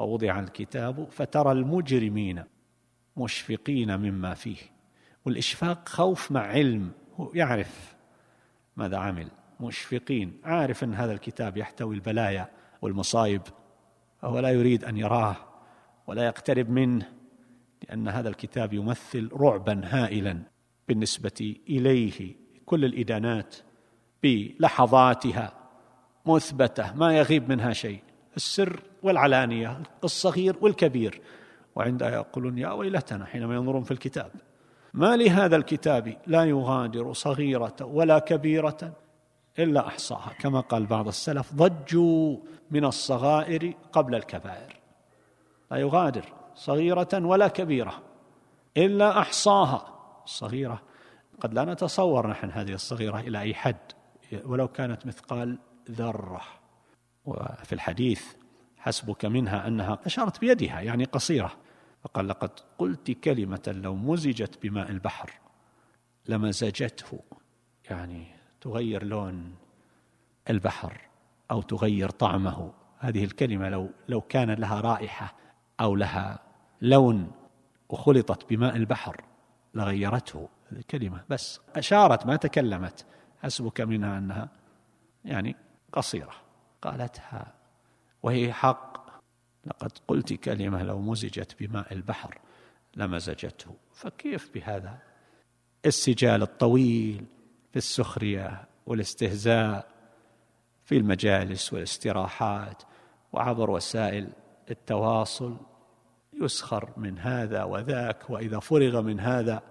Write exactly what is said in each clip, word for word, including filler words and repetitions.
ووضع الكتاب فترى المجرمين مشفقين مما فيه. والإشفاق خوف مع علم، هو يعرف ماذا عمل، مشفقين، عارف أن هذا الكتاب يحتوي البلايا والمصائب، فهو لا يريد أن يراه ولا يقترب منه، لأن هذا الكتاب يمثل رعبا هائلا بالنسبة إليه. كل الإدانات بلحظاتها مثبتة، ما يغيب منها شيء، السر والعلانية، الصغير والكبير. وعندها يقولون يا ويلتنا حينما ينظرون في الكتاب، ما لهذا الكتاب لا يغادر صغيرة ولا كبيرة إلا أحصاها، كما قال بعض السلف ضجوا من الصغائر قبل الكبائر، لا يغادر صغيرة ولا كبيرة إلا أحصاها. الصغيرة قد لا نتصور نحن هذه الصغيرة إلى أي حد، ولو كانت مثقال ذرة. وفي الحديث حسبك منها أنها أشارت بيدها، يعني قصيرة، فقال لقد قلت كلمة لو مزجت بماء البحر لمزجته، يعني تغير لون البحر أو تغير طعمه. هذه الكلمة لو, لو كان لها رائحة أو لها لون وخلطت بماء البحر لغيرته. هذه الكلمة بس أشارت، ما تكلمت. حسبك منها أنها يعني قصيرة، قالتها وهي حق. لقد قلت كلمة لو مزجت بماء البحر لمزجته، فكيف بهذا السجال الطويل في السخرية والاستهزاء في المجالس والاستراحات وعبر وسائل التواصل؟ يسخر من هذا وذاك، وإذا فرغ من هذا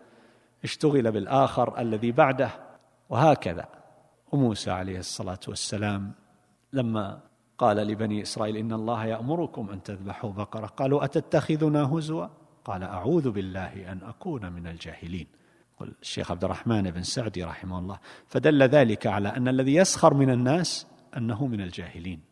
اشتغل بالآخر الذي بعده، وهكذا. وموسى عليه الصلاة والسلام لما قال لبني إسرائيل إن الله يأمركم أن تذبحوا بقرة، قالوا أتتخذنا هزوا؟ قال أعوذ بالله أن أكون من الجاهلين. قال الشيخ عبد الرحمن بن سعدي رحمه الله فدل ذلك على أن الذي يسخر من الناس أنه من الجاهلين.